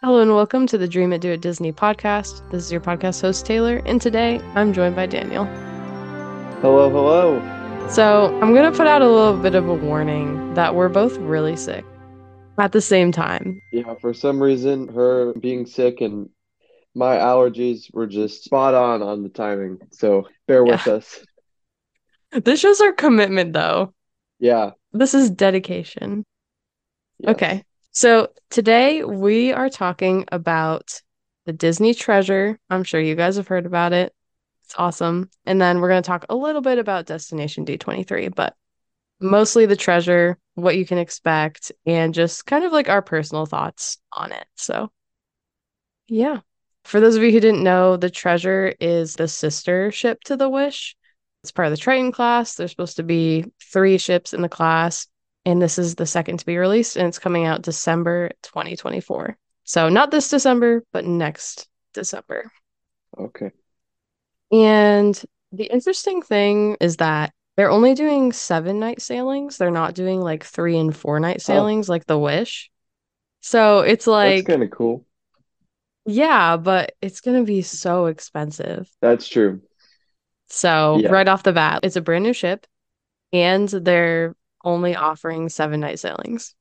Hello and welcome to the Dream It Do It Disney Podcast. This is your podcast host, Taylor, and today I'm joined by Daniel. Hello, hello. So I'm going to put out a little bit of a warning that we're both really sick at the same time. Yeah, for some reason, her being sick and my allergies were just spot on the timing. So bear with us. This shows our commitment, though. Yeah. This is dedication. Yes. Okay. So today we are talking about the Disney Treasure. I'm sure you guys have heard about it. It's awesome. And then we're going to talk a little bit about Destination D23, but mostly the treasure, what you can expect, and just kind of like our personal thoughts on it. So yeah. For those of you who didn't know, the Treasure is the sister ship to the Wish. It's part of the Triton class. There's supposed to be 3 ships in the class. And this is the second to be released, and it's coming out December 2024. So not this December, but next December. Okay. And the interesting thing is that they're only doing 7-night sailings. They're not doing like 3- and 4-night sailings like the Wish. So it's like... That's kind of cool. Yeah, but it's going to be so expensive. That's true. So right off the bat, it's a brand new ship, and they're only offering 7-night sailings.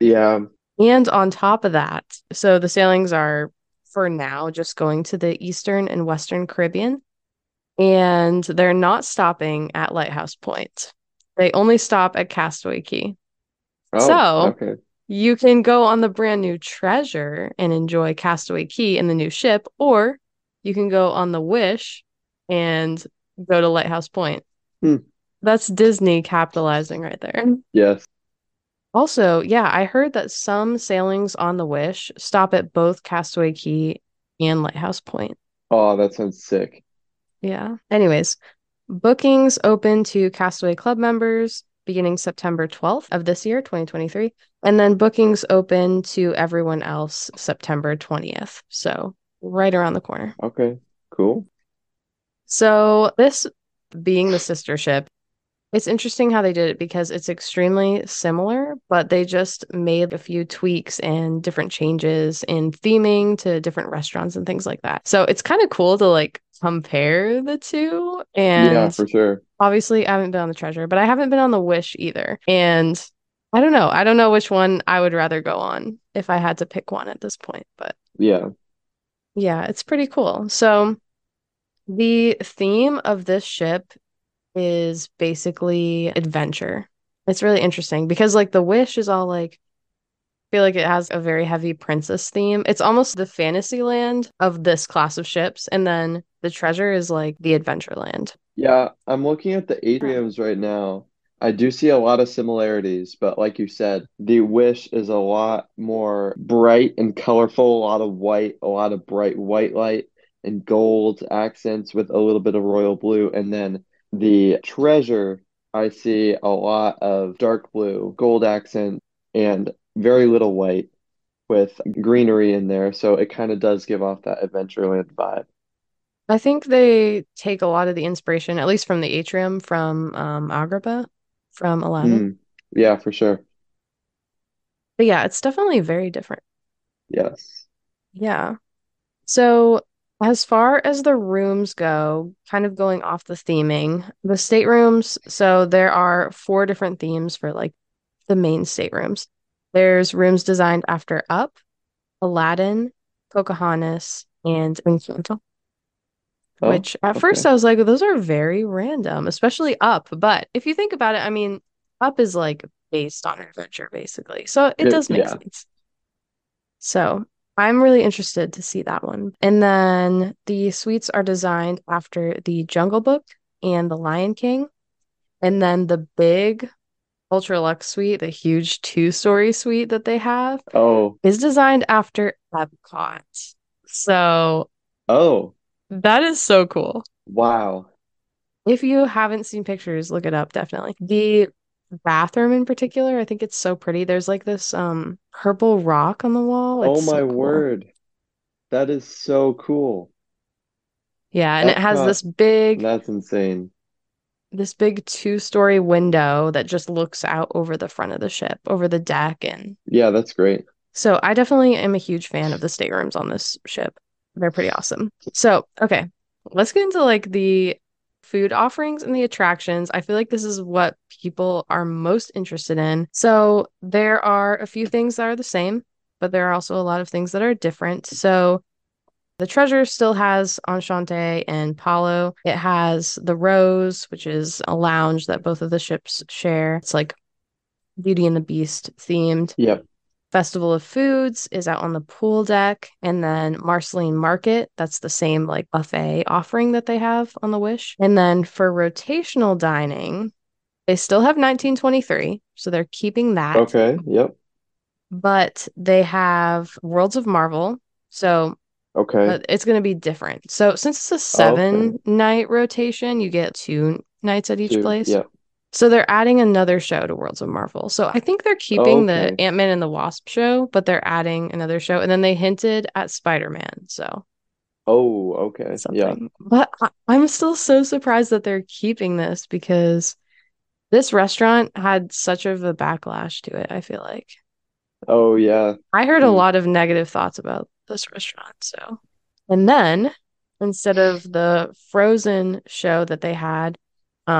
Yeah. And on top of that, so the sailings are for now just going to the Eastern and Western Caribbean, and they're not stopping at Lighthouse Point. They only stop at Castaway Cay. Oh, so okay. You can go on the brand new Treasure and enjoy Castaway Cay in the new ship, or you can go on the Wish and go to Lighthouse Point. Hmm. That's Disney capitalizing right there. Yes. Also, yeah, I heard that some sailings on the Wish stop at both Castaway Cay and Lighthouse Point. Oh, that sounds sick. Yeah. Anyways, bookings open to Castaway Club members beginning September 12th of this year, 2023. And then bookings open to everyone else September 20th. So right around the corner. Okay, cool. So this being the sister ship, it's interesting how they did it because it's extremely similar, but they just made a few tweaks and different changes in theming to different restaurants and things like that. So it's kind of cool to like compare the two. And yeah, for sure. Obviously, I haven't been on the Treasure, but I haven't been on the Wish either. And I don't know. I don't know which one I would rather go on if I had to pick one at this point. But yeah, it's pretty cool. So the theme of this ship is basically adventure. It's really interesting because like the Wish is all like, I feel like it has a very heavy princess theme. It's almost the fantasy land of this class of ships, and then the Treasure is like the adventure land. Yeah, I'm looking at the atriums right now. I do see a lot of similarities, but like you said, the Wish is a lot more bright and colorful, a lot of white, a lot of bright white light and gold accents with a little bit of royal blue, and then the Treasure, I see a lot of dark blue, gold accent, and very little white with greenery in there. So it kind of does give off that Adventureland vibe. I think they take a lot of the inspiration, at least from the atrium, from Agrabah, from Aladdin. Yeah, for sure. But yeah, it's definitely very different. Yes. Yeah. So... as far as the rooms go, kind of going off the theming, the staterooms, so there are 4 different themes for like the main staterooms. There's rooms designed after Up, Aladdin, Pocahontas, and Encanto. Oh, which at first I was like, those are very random, especially Up. But if you think about it, I mean, Up is like based on an adventure, basically. So it does make sense. So... I'm really interested to see that one. And then the suites are designed after the Jungle Book and the Lion King. And then the big ultra luxe suite, the huge 2-story suite that they have, is designed after Epcot. So, that is so cool. Wow. If you haven't seen pictures, look it up, definitely. The bathroom in particular, I think it's so pretty. There's like this purple rock on the wall. It's word, that is so cool. Yeah, and it has this big, that's insane, this big 2-story window that just looks out over the front of the ship, over the deck. And yeah, that's great. So I definitely am a huge fan of the staterooms on this ship. They're pretty awesome. So, okay, let's get into like the food offerings and the attractions. I feel like this is what people are most interested in. So there are a few things that are the same, but there are also a lot of things that are different. So the Treasure still has Enchanté and Paolo. It has the Rose, which is a lounge that both of the ships share. It's like Beauty and the Beast themed. Yep. Festival of Foods is out on the pool deck. And then Marceline Market, that's the same like buffet offering that they have on the Wish. And then for rotational dining, they still have 1923. So they're keeping that. Okay, yep. But they have Worlds of Marvel. So okay, it's going to be different. So since it's a 7-night rotation, you get 2 nights at each place. Yeah. So they're adding another show to Worlds of Marvel. So I think they're keeping the Ant-Man and the Wasp show, but they're adding another show. And then they hinted at Spider-Man. So. Oh, okay. Something. Yeah. But I'm still so surprised that they're keeping this because this restaurant had such of a backlash to it, I feel like. Oh, yeah. I heard a lot of negative thoughts about this restaurant. So. And then instead of the Frozen show that they had,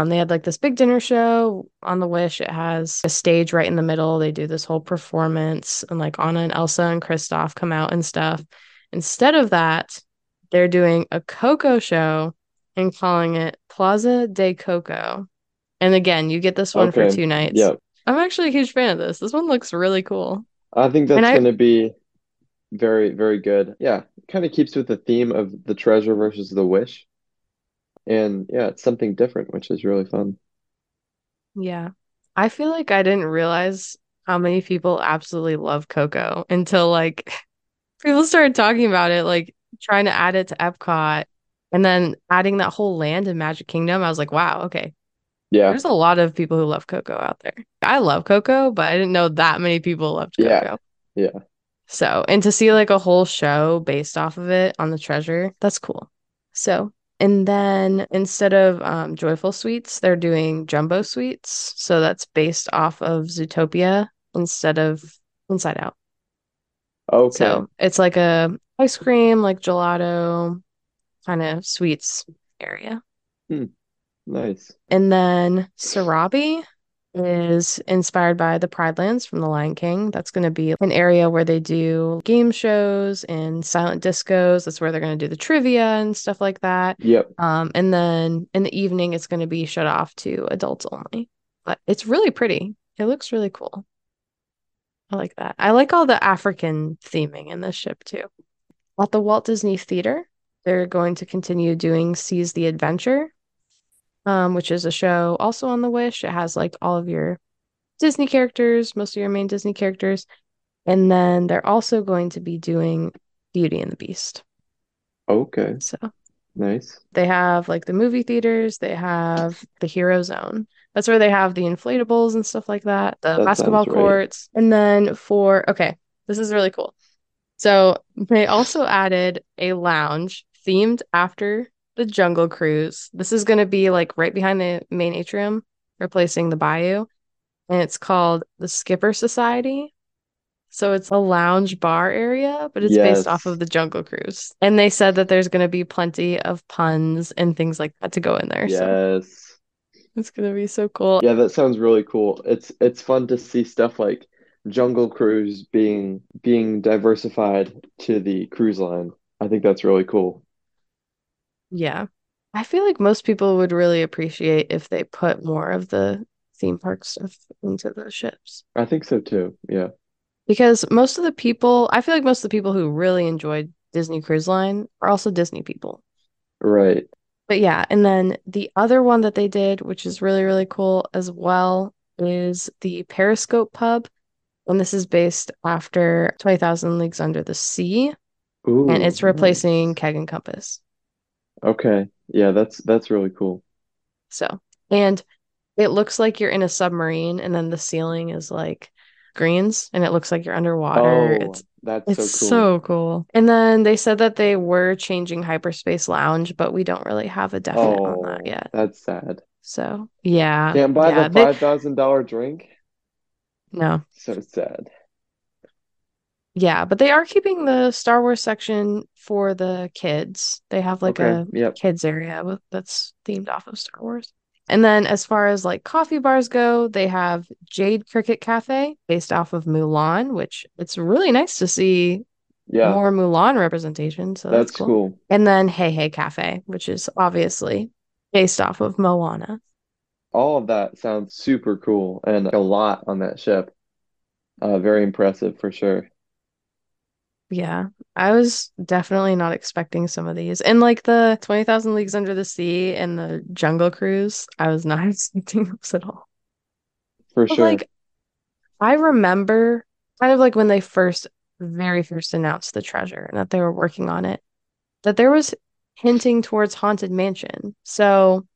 they had like this big dinner show on the Wish. It has a stage right in the middle. They do this whole performance and like Anna and Elsa and Kristoff come out and stuff. Instead of that, they're doing a Coco show and calling it Plaza de Coco. And again, you get this one for 2 nights. Yep. I'm actually a huge fan of this. This one looks really cool. I think that's going to be very, very good. Yeah. It kind of keeps with the theme of the Treasure versus the Wish. And yeah, it's something different, which is really fun. Yeah. I feel like I didn't realize how many people absolutely love Coco until like people started talking about it, like trying to add it to Epcot and then adding that whole land in Magic Kingdom. I was like, wow, okay. Yeah. There's a lot of people who love Coco out there. I love Coco, but I didn't know that many people loved Coco. Yeah. So, and to see like a whole show based off of it on the Treasure, that's cool. So. And then instead of Joyful Suites, they're doing Jumbo Suites. So that's based off of Zootopia instead of Inside Out. Okay. So it's like a ice cream, like gelato kind of sweets area. Nice. And then Sarabi is inspired by the Pride Lands from The Lion King. That's going to be an area where they do game shows and silent discos. That's where they're going to do the trivia and stuff like that. Yep. And then in the evening, it's going to be shut off to adults only. But it's really pretty. It looks really cool. I like that. I like all the African theming in this ship, too. At the Walt Disney Theater, they're going to continue doing Seize the Adventure, which is a show also on the Wish. It has like all of your Disney characters, most of your main Disney characters. And then they're also going to be doing Beauty and the Beast. Okay. So nice. They have like the movie theaters. They have the Hero Zone. That's where they have the inflatables and stuff like that. The basketball courts. Right. And then this is really cool. So they also added a lounge themed after the Jungle Cruise. This is going to be like right behind the main atrium, replacing the bayou. And it's called the Skipper Society. So it's a lounge bar area, but it's based off of the Jungle Cruise. And they said that there's going to be plenty of puns and things like that to go in there. Yes. So it's going to be so cool. Yeah, that sounds really cool. It's fun to see stuff like Jungle Cruise being diversified to the cruise line. I think that's really cool. Yeah. I feel like most people would really appreciate if they put more of the theme park stuff into the ships. I think so too. Yeah. Because most of the people who really enjoyed Disney Cruise Line are also Disney people. Right. But yeah. And then the other one that they did, which is really, really cool as well, is the Periscope Pub. And this is based after 20,000 Leagues Under the Sea. Ooh, and it's replacing Keg and Compass. Okay. Yeah, that's really cool. So, and it looks like you're in a submarine, and then the ceiling is like greens, and it looks like you're underwater. Oh, it's so cool. So cool. And then they said that they were changing Hyperspace Lounge, but we don't really have a definite on that yet. That's sad. So, yeah. Can't buy the $5,000 drink? No. So sad. Yeah, but they are keeping the Star Wars section for the kids. They have like a kids area that's themed off of Star Wars. And then as far as like coffee bars go, they have Jade Cricket Cafe based off of Mulan, which it's really nice to see more Mulan representation. So that's cool. And then Hey Hey Cafe, which is obviously based off of Moana. All of that sounds super cool and a lot on that ship. Very impressive for sure. Yeah, I was definitely not expecting some of these. And like the 20,000 Leagues Under the Sea and the Jungle Cruise, I was not expecting those at all. For sure. Like, I remember kind of like when they very first announced the treasure and that they were working on it, that there was hinting towards Haunted Mansion. So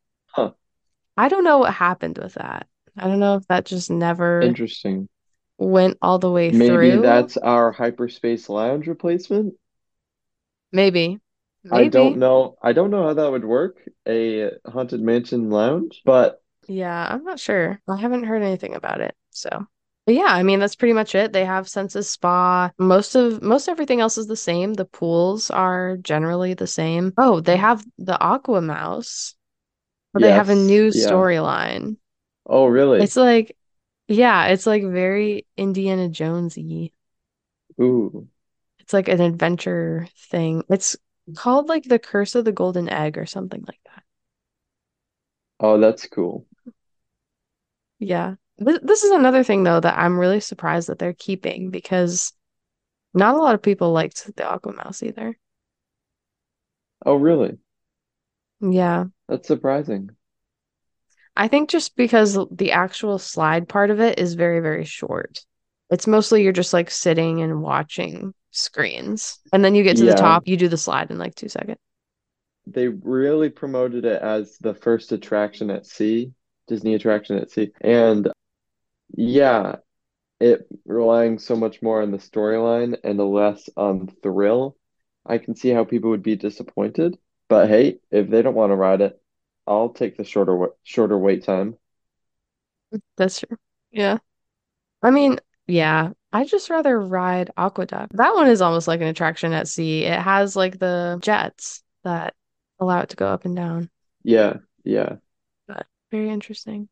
I don't know what happened with that. I don't know if that just never... Interesting. Went all the way through. Maybe that's our Hyperspace Lounge replacement. Maybe. I don't know how that would work, a Haunted Mansion lounge, but yeah, I'm not sure. I haven't heard anything about it. So, but yeah, I mean, that's pretty much it. They have Census Spa. Most everything else is the same. The pools are generally the same. Oh, they have the AquaMouse. But they have a new storyline. Oh, really? It's like very Indiana Jones-y. Ooh. It's like an adventure thing. It's called like the Curse of the Golden Egg or something like that. Oh, that's cool. Yeah. This is another thing, though, that I'm really surprised that they're keeping because not a lot of people liked the AquaMouse either. Oh, really? Yeah. That's surprising. I think just because the actual slide part of it is very, very short. It's mostly you're just like sitting and watching screens. And then you get to the top, you do the slide in like 2 seconds. They really promoted it as the first attraction at sea, Disney attraction at sea. And it relying so much more on the storyline and the less on thrill. I can see how people would be disappointed. But hey, if they don't want to ride it, I'll take the shorter wait time. That's true. Yeah. I mean, I'd just rather ride Aqueduct. That one is almost like an attraction at sea. It has like the jets that allow it to go up and down. Yeah. But very interesting.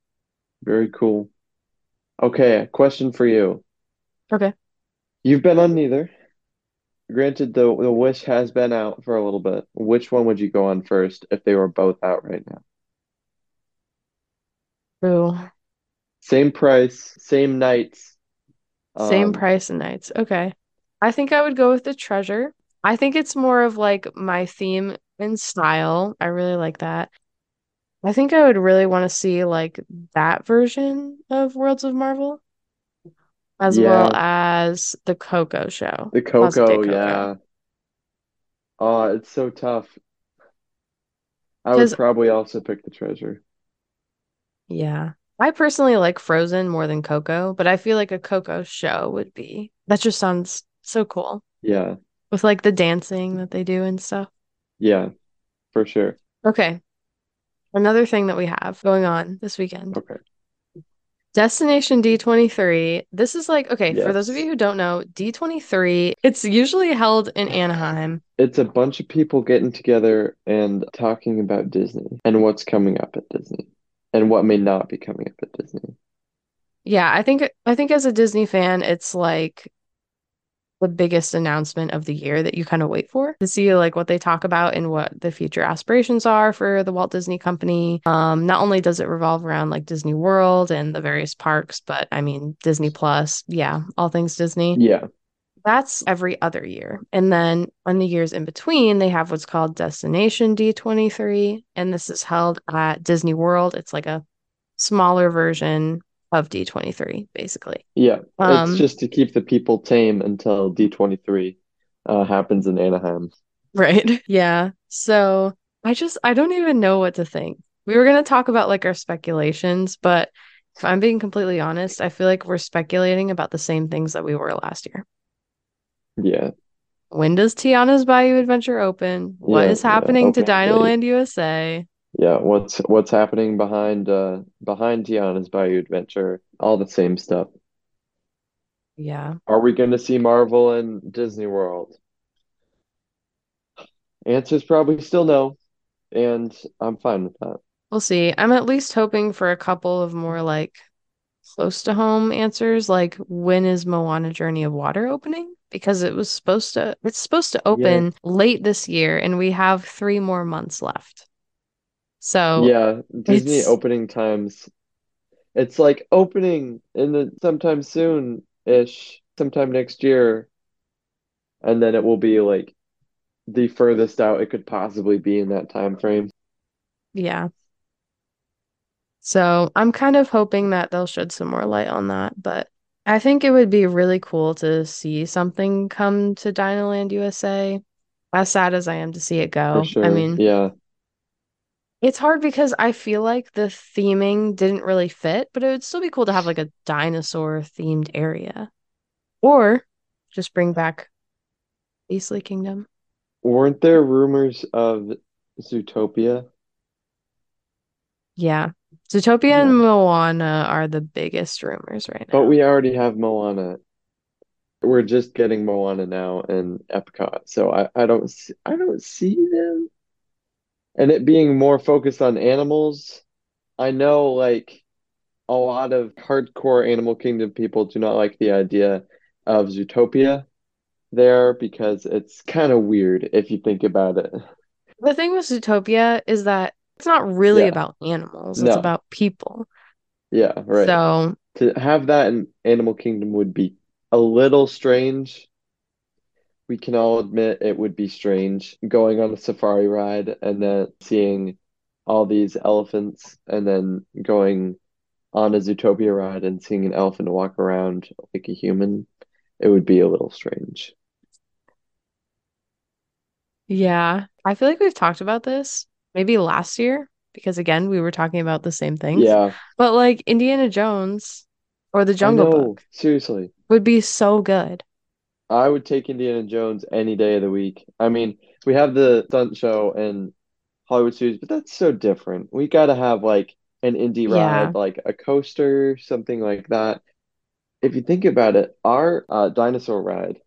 Very cool. Okay, question for you. Okay. You've been on neither. Granted, the Wish has been out for a little bit. Which one would you go on first if they were both out right now? True. Same price, same nights. Same price and nights. Okay. I think I would go with the treasure. I think it's more of like my theme and style. I really like that. I think I would really want to see like that version of Worlds of Marvel. As well as the Coco show. The Coco, yeah. Oh, it's so tough. I would probably also pick the treasure. Yeah. I personally like Frozen more than Coco, but I feel like a Coco show would be... That just sounds so cool. Yeah. With like the dancing that they do and stuff. Yeah, for sure. Okay. Another thing that we have going on this weekend. Okay. Destination D23. This is like, for those of you who don't know, D23, it's usually held in Anaheim. It's a bunch of people getting together and talking about Disney and what's coming up at Disney and what may not be coming up at Disney. Yeah, I think as a Disney fan, it's like the biggest announcement of the year that you kind of wait for to see like what they talk about and what the future aspirations are for the Walt Disney Company. Not only does it revolve around like Disney World and the various parks, but I mean, Disney Plus, all things Disney. Yeah. That's every other year. And then on the years in between, they have what's called Destination D23. And this is held at Disney World. It's like a smaller version of D23, basically. Yeah, it's just to keep the people tame until D23 happens in Anaheim. Right, yeah. So I don't even know what to think. We were going to talk about like our speculations, but if I'm being completely honest, I feel like we're speculating about the same things that we were last year. Yeah. When does Tiana's Bayou Adventure open? What is happening to Dinoland USA? Yeah, what's happening behind Tiana's Bayou Adventure? All the same stuff. Yeah. Are we going to see Marvel and Disney World? Answer's probably still no, and I'm fine with that. We'll see. I'm at least hoping for a couple of more, like, close to home answers, like when is Moana Journey of Water opening? Because it's supposed to open late this year, and we have 3 more months left. So yeah, Disney opening times, it's like opening in the sometime soon-ish, sometime next year, and then it will be like the furthest out it could possibly be in that time frame. Yeah. So I'm kind of hoping that they'll shed some more light on that, but I think it would be really cool to see something come to Dinoland USA, as sad as I am to see it go. For sure. I mean, yeah. It's hard because I feel like the theming didn't really fit, but it would still be cool to have like a dinosaur themed area, or just bring back Beastly Kingdom. Weren't there rumors of Zootopia? Yeah. Zootopia and Moana are the biggest rumors right now. But we already have Moana. We're just getting Moana now in Epcot. So I don't see them. And it being more focused on animals. I know, like, a lot of hardcore Animal Kingdom people do not like the idea of Zootopia there because it's kind of weird if you think about it. The thing with Zootopia is that it's not really about animals. It's about people. Yeah, right. So to have that in Animal Kingdom would be a little strange. We can all admit it would be strange going on a safari ride and then seeing all these elephants and then going on a Zootopia ride and seeing an elephant walk around like a human. It would be a little strange. Yeah. I feel like we've talked about this. Maybe last year, because again, we were talking about the same things. Yeah. But like Indiana Jones or the Jungle Book. Seriously. Would be so good. I would take Indiana Jones any day of the week. I mean, we have the stunt show and Hollywood Studios, but that's so different. We got to have like an indie ride, like a coaster, something like that. If you think about it, our dinosaur ride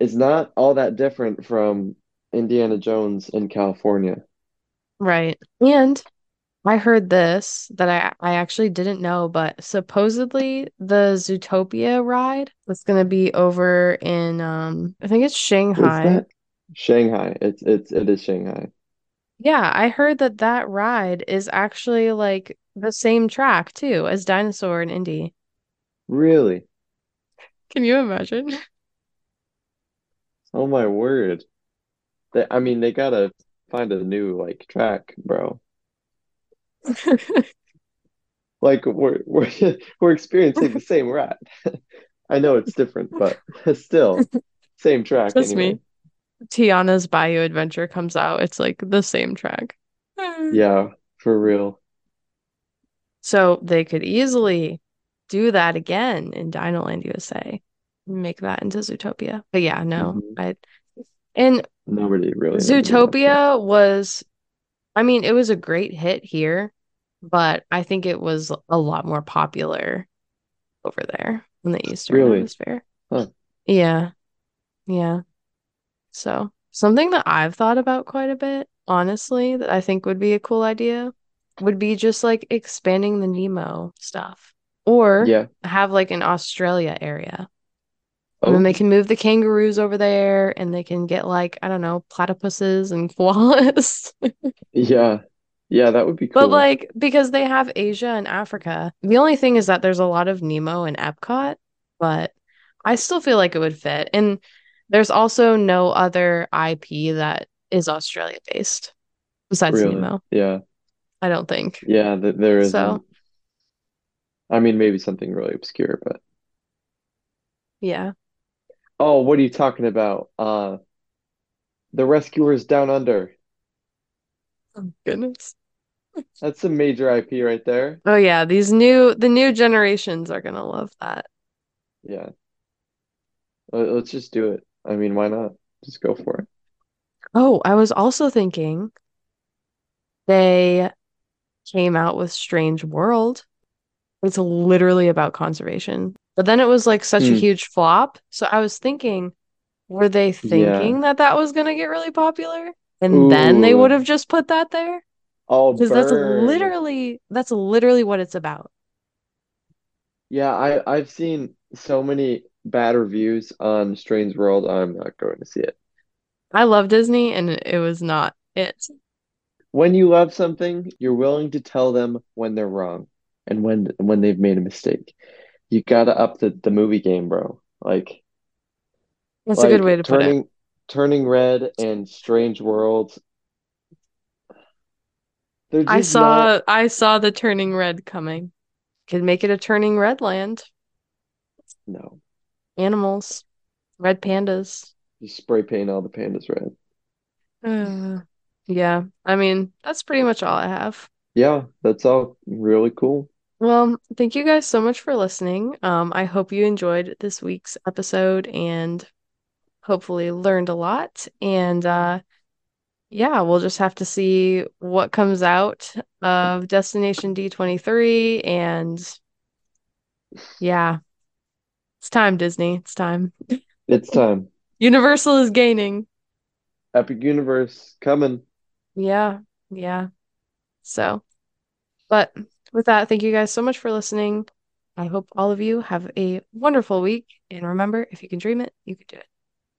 is not all that different from Indiana Jones in California. Right. And I heard this that I actually didn't know, but supposedly the Zootopia ride was going to be over in, I think it's Shanghai. Shanghai. It is Shanghai. Yeah. I heard that ride is actually like the same track too as Dinosaur and Indy. Really? Can you imagine? Oh my word. They got to find a new like track, bro. Like we're experiencing the same ride. I know it's different, but still same track. Trust anyway. Me. Tiana's Bayou Adventure comes out. It's like the same track. Yeah, for real. So they could easily do that again in Dinoland USA. Make that into Zootopia. But yeah, no. Mm-hmm. Nobody really. Zootopia was, I mean, it was a great hit here, but I think it was a lot more popular over there in the Eastern Hemisphere. Huh. Yeah. Yeah. So something that I've thought about quite a bit, honestly, that I think would be a cool idea would be just like expanding the Nemo stuff or have like an Australia area. And then they can move the kangaroos over there and they can get like, I don't know, platypuses and koalas. Yeah, that would be cool. But like, because they have Asia and Africa. The only thing is that there's a lot of Nemo in Epcot, but I still feel like it would fit. And there's also no other IP that is Australia based besides Nemo. Yeah. I don't think. Yeah, there is. So, I mean, maybe something really obscure, but. Yeah. Oh, what are you talking about? The Rescuers Down Under. Oh goodness. That's a major IP right there. Oh yeah, the new generations are gonna love that. Yeah. Let's just do it. I mean, why not? Just go for it. Oh, I was also thinking they came out with Strange World. It's literally about conservation. But then it was like such a huge flop. So I was thinking, were they thinking that was going to get really popular? And then they would have just put that there? Oh, because that's literally what it's about. Yeah, I've seen so many bad reviews on Strange World. I'm not going to see it. I love Disney, and it was not it. When you love something, you're willing to tell them when they're wrong and when they've made a mistake. You gotta up the movie game, bro. Like, that's a good way to put it. Turning Red and Strange World. I saw the Turning Red coming. Could make it a Turning Red land. No. Animals. Red pandas. You spray paint all the pandas red. Yeah. I mean, that's pretty much all I have. Yeah, that's all really cool. Well, thank you guys so much for listening. I hope you enjoyed this week's episode and hopefully learned a lot. And yeah, we'll just have to see what comes out of Destination D23. And yeah, it's time, Disney. It's time. It's time. Universal is gaining. Epic Universe coming. Yeah. So, but with that, thank you guys so much for listening. I hope all of you have a wonderful week. And remember, if you can dream it, you can do it.